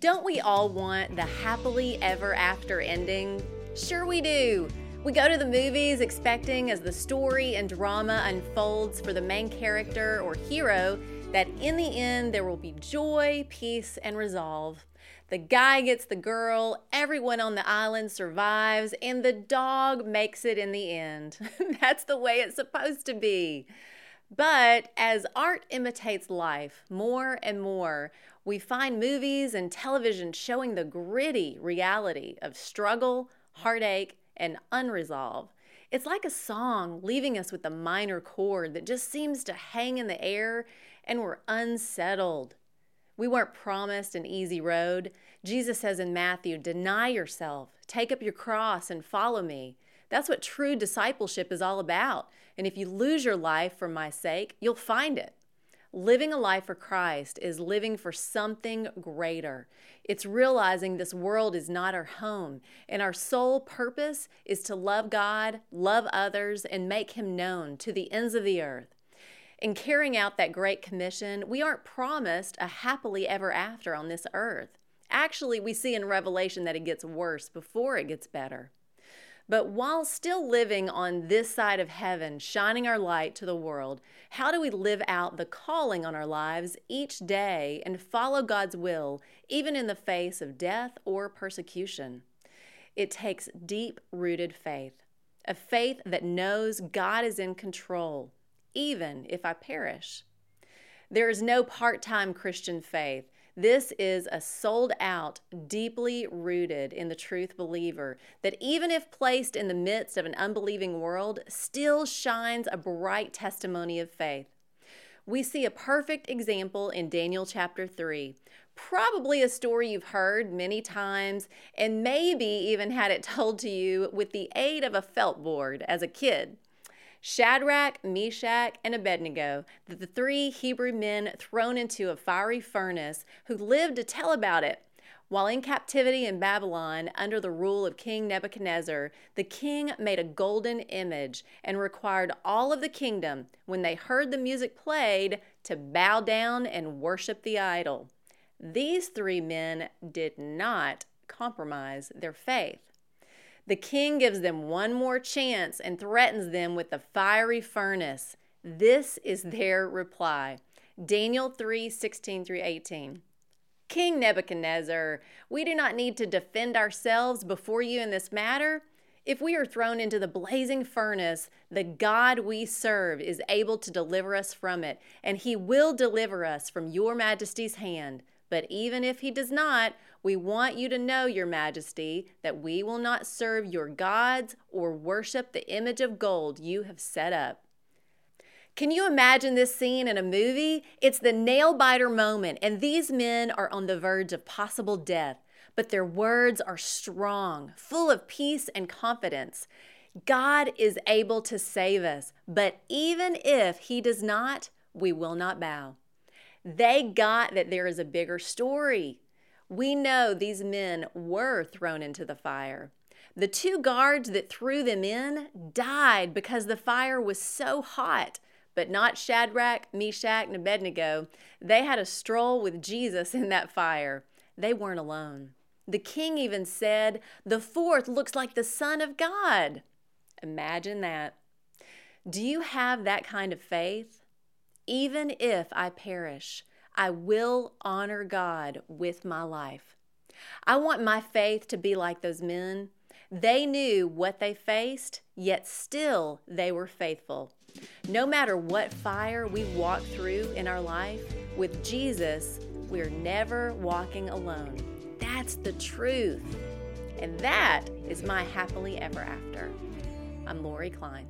Don't we all want the happily ever after ending? Sure we do. We go to the movies expecting, as the story and drama unfolds for the main character or hero, that in the end there will be joy, peace, and resolve. The guy gets the girl, everyone on the island survives, and the dog makes it in the end. That's the way it's supposed to be. But as art imitates life more and more, we find movies and television showing the gritty reality of struggle, heartache, and unresolve. It's like a song leaving us with a minor chord that just seems to hang in the air, and we're unsettled. We weren't promised an easy road. Jesus says in Matthew, "Deny yourself, take up your cross, and follow me." That's what true discipleship is all about. And if you lose your life for my sake, you'll find it. Living a life for Christ is living for something greater. It's realizing this world is not our home, and our sole purpose is to love God, love others, and make Him known to the ends of the earth. In carrying out that Great Commission, we aren't promised a happily ever after on this earth. Actually, we see in Revelation that it gets worse before it gets better. But while still living on this side of heaven, shining our light to the world, how do we live out the calling on our lives each day and follow God's will, even in the face of death or persecution? It takes deep-rooted faith, a faith that knows God is in control, even if I perish. There is no part-time Christian faith. This is a sold-out, deeply rooted in the truth believer that, even if placed in the midst of an unbelieving world, still shines a bright testimony of faith. We see a perfect example in Daniel chapter 3, probably a story you've heard many times and maybe even had it told to you with the aid of a felt board as a kid. Shadrach, Meshach, and Abednego, the three Hebrew men thrown into a fiery furnace who lived to tell about it. While in captivity in Babylon under the rule of King Nebuchadnezzar, the king made a golden image and required all of the kingdom, when they heard the music played, to bow down and worship the idol. These three men did not compromise their faith. The king gives them one more chance and threatens them with the fiery furnace. This is their reply. Daniel 3:16-18. "King Nebuchadnezzar, we do not need to defend ourselves before you in this matter. If we are thrown into the blazing furnace, the God we serve is able to deliver us from it, and He will deliver us from your majesty's hand. But even if He does not, we want you to know, Your Majesty, that we will not serve your gods or worship the image of gold you have set up." Can you imagine this scene in a movie? It's the nail-biter moment, and these men are on the verge of possible death, but their words are strong, full of peace and confidence. God is able to save us, but even if He does not, we will not bow. They got that there is a bigger story. We know these men were thrown into the fire. The two guards that threw them in died because the fire was so hot, but not Shadrach, Meshach, and Abednego. They had a stroll with Jesus in that fire. They weren't alone. The king even said, "The fourth looks like the Son of God." Imagine that. Do you have that kind of faith? Even if I perish, I will honor God with my life. I want my faith to be like those men. They knew what they faced, yet still they were faithful. No matter what fire we walk through in our life, with Jesus, we're never walking alone. That's the truth. And that is my happily ever after. I'm Lori Klein.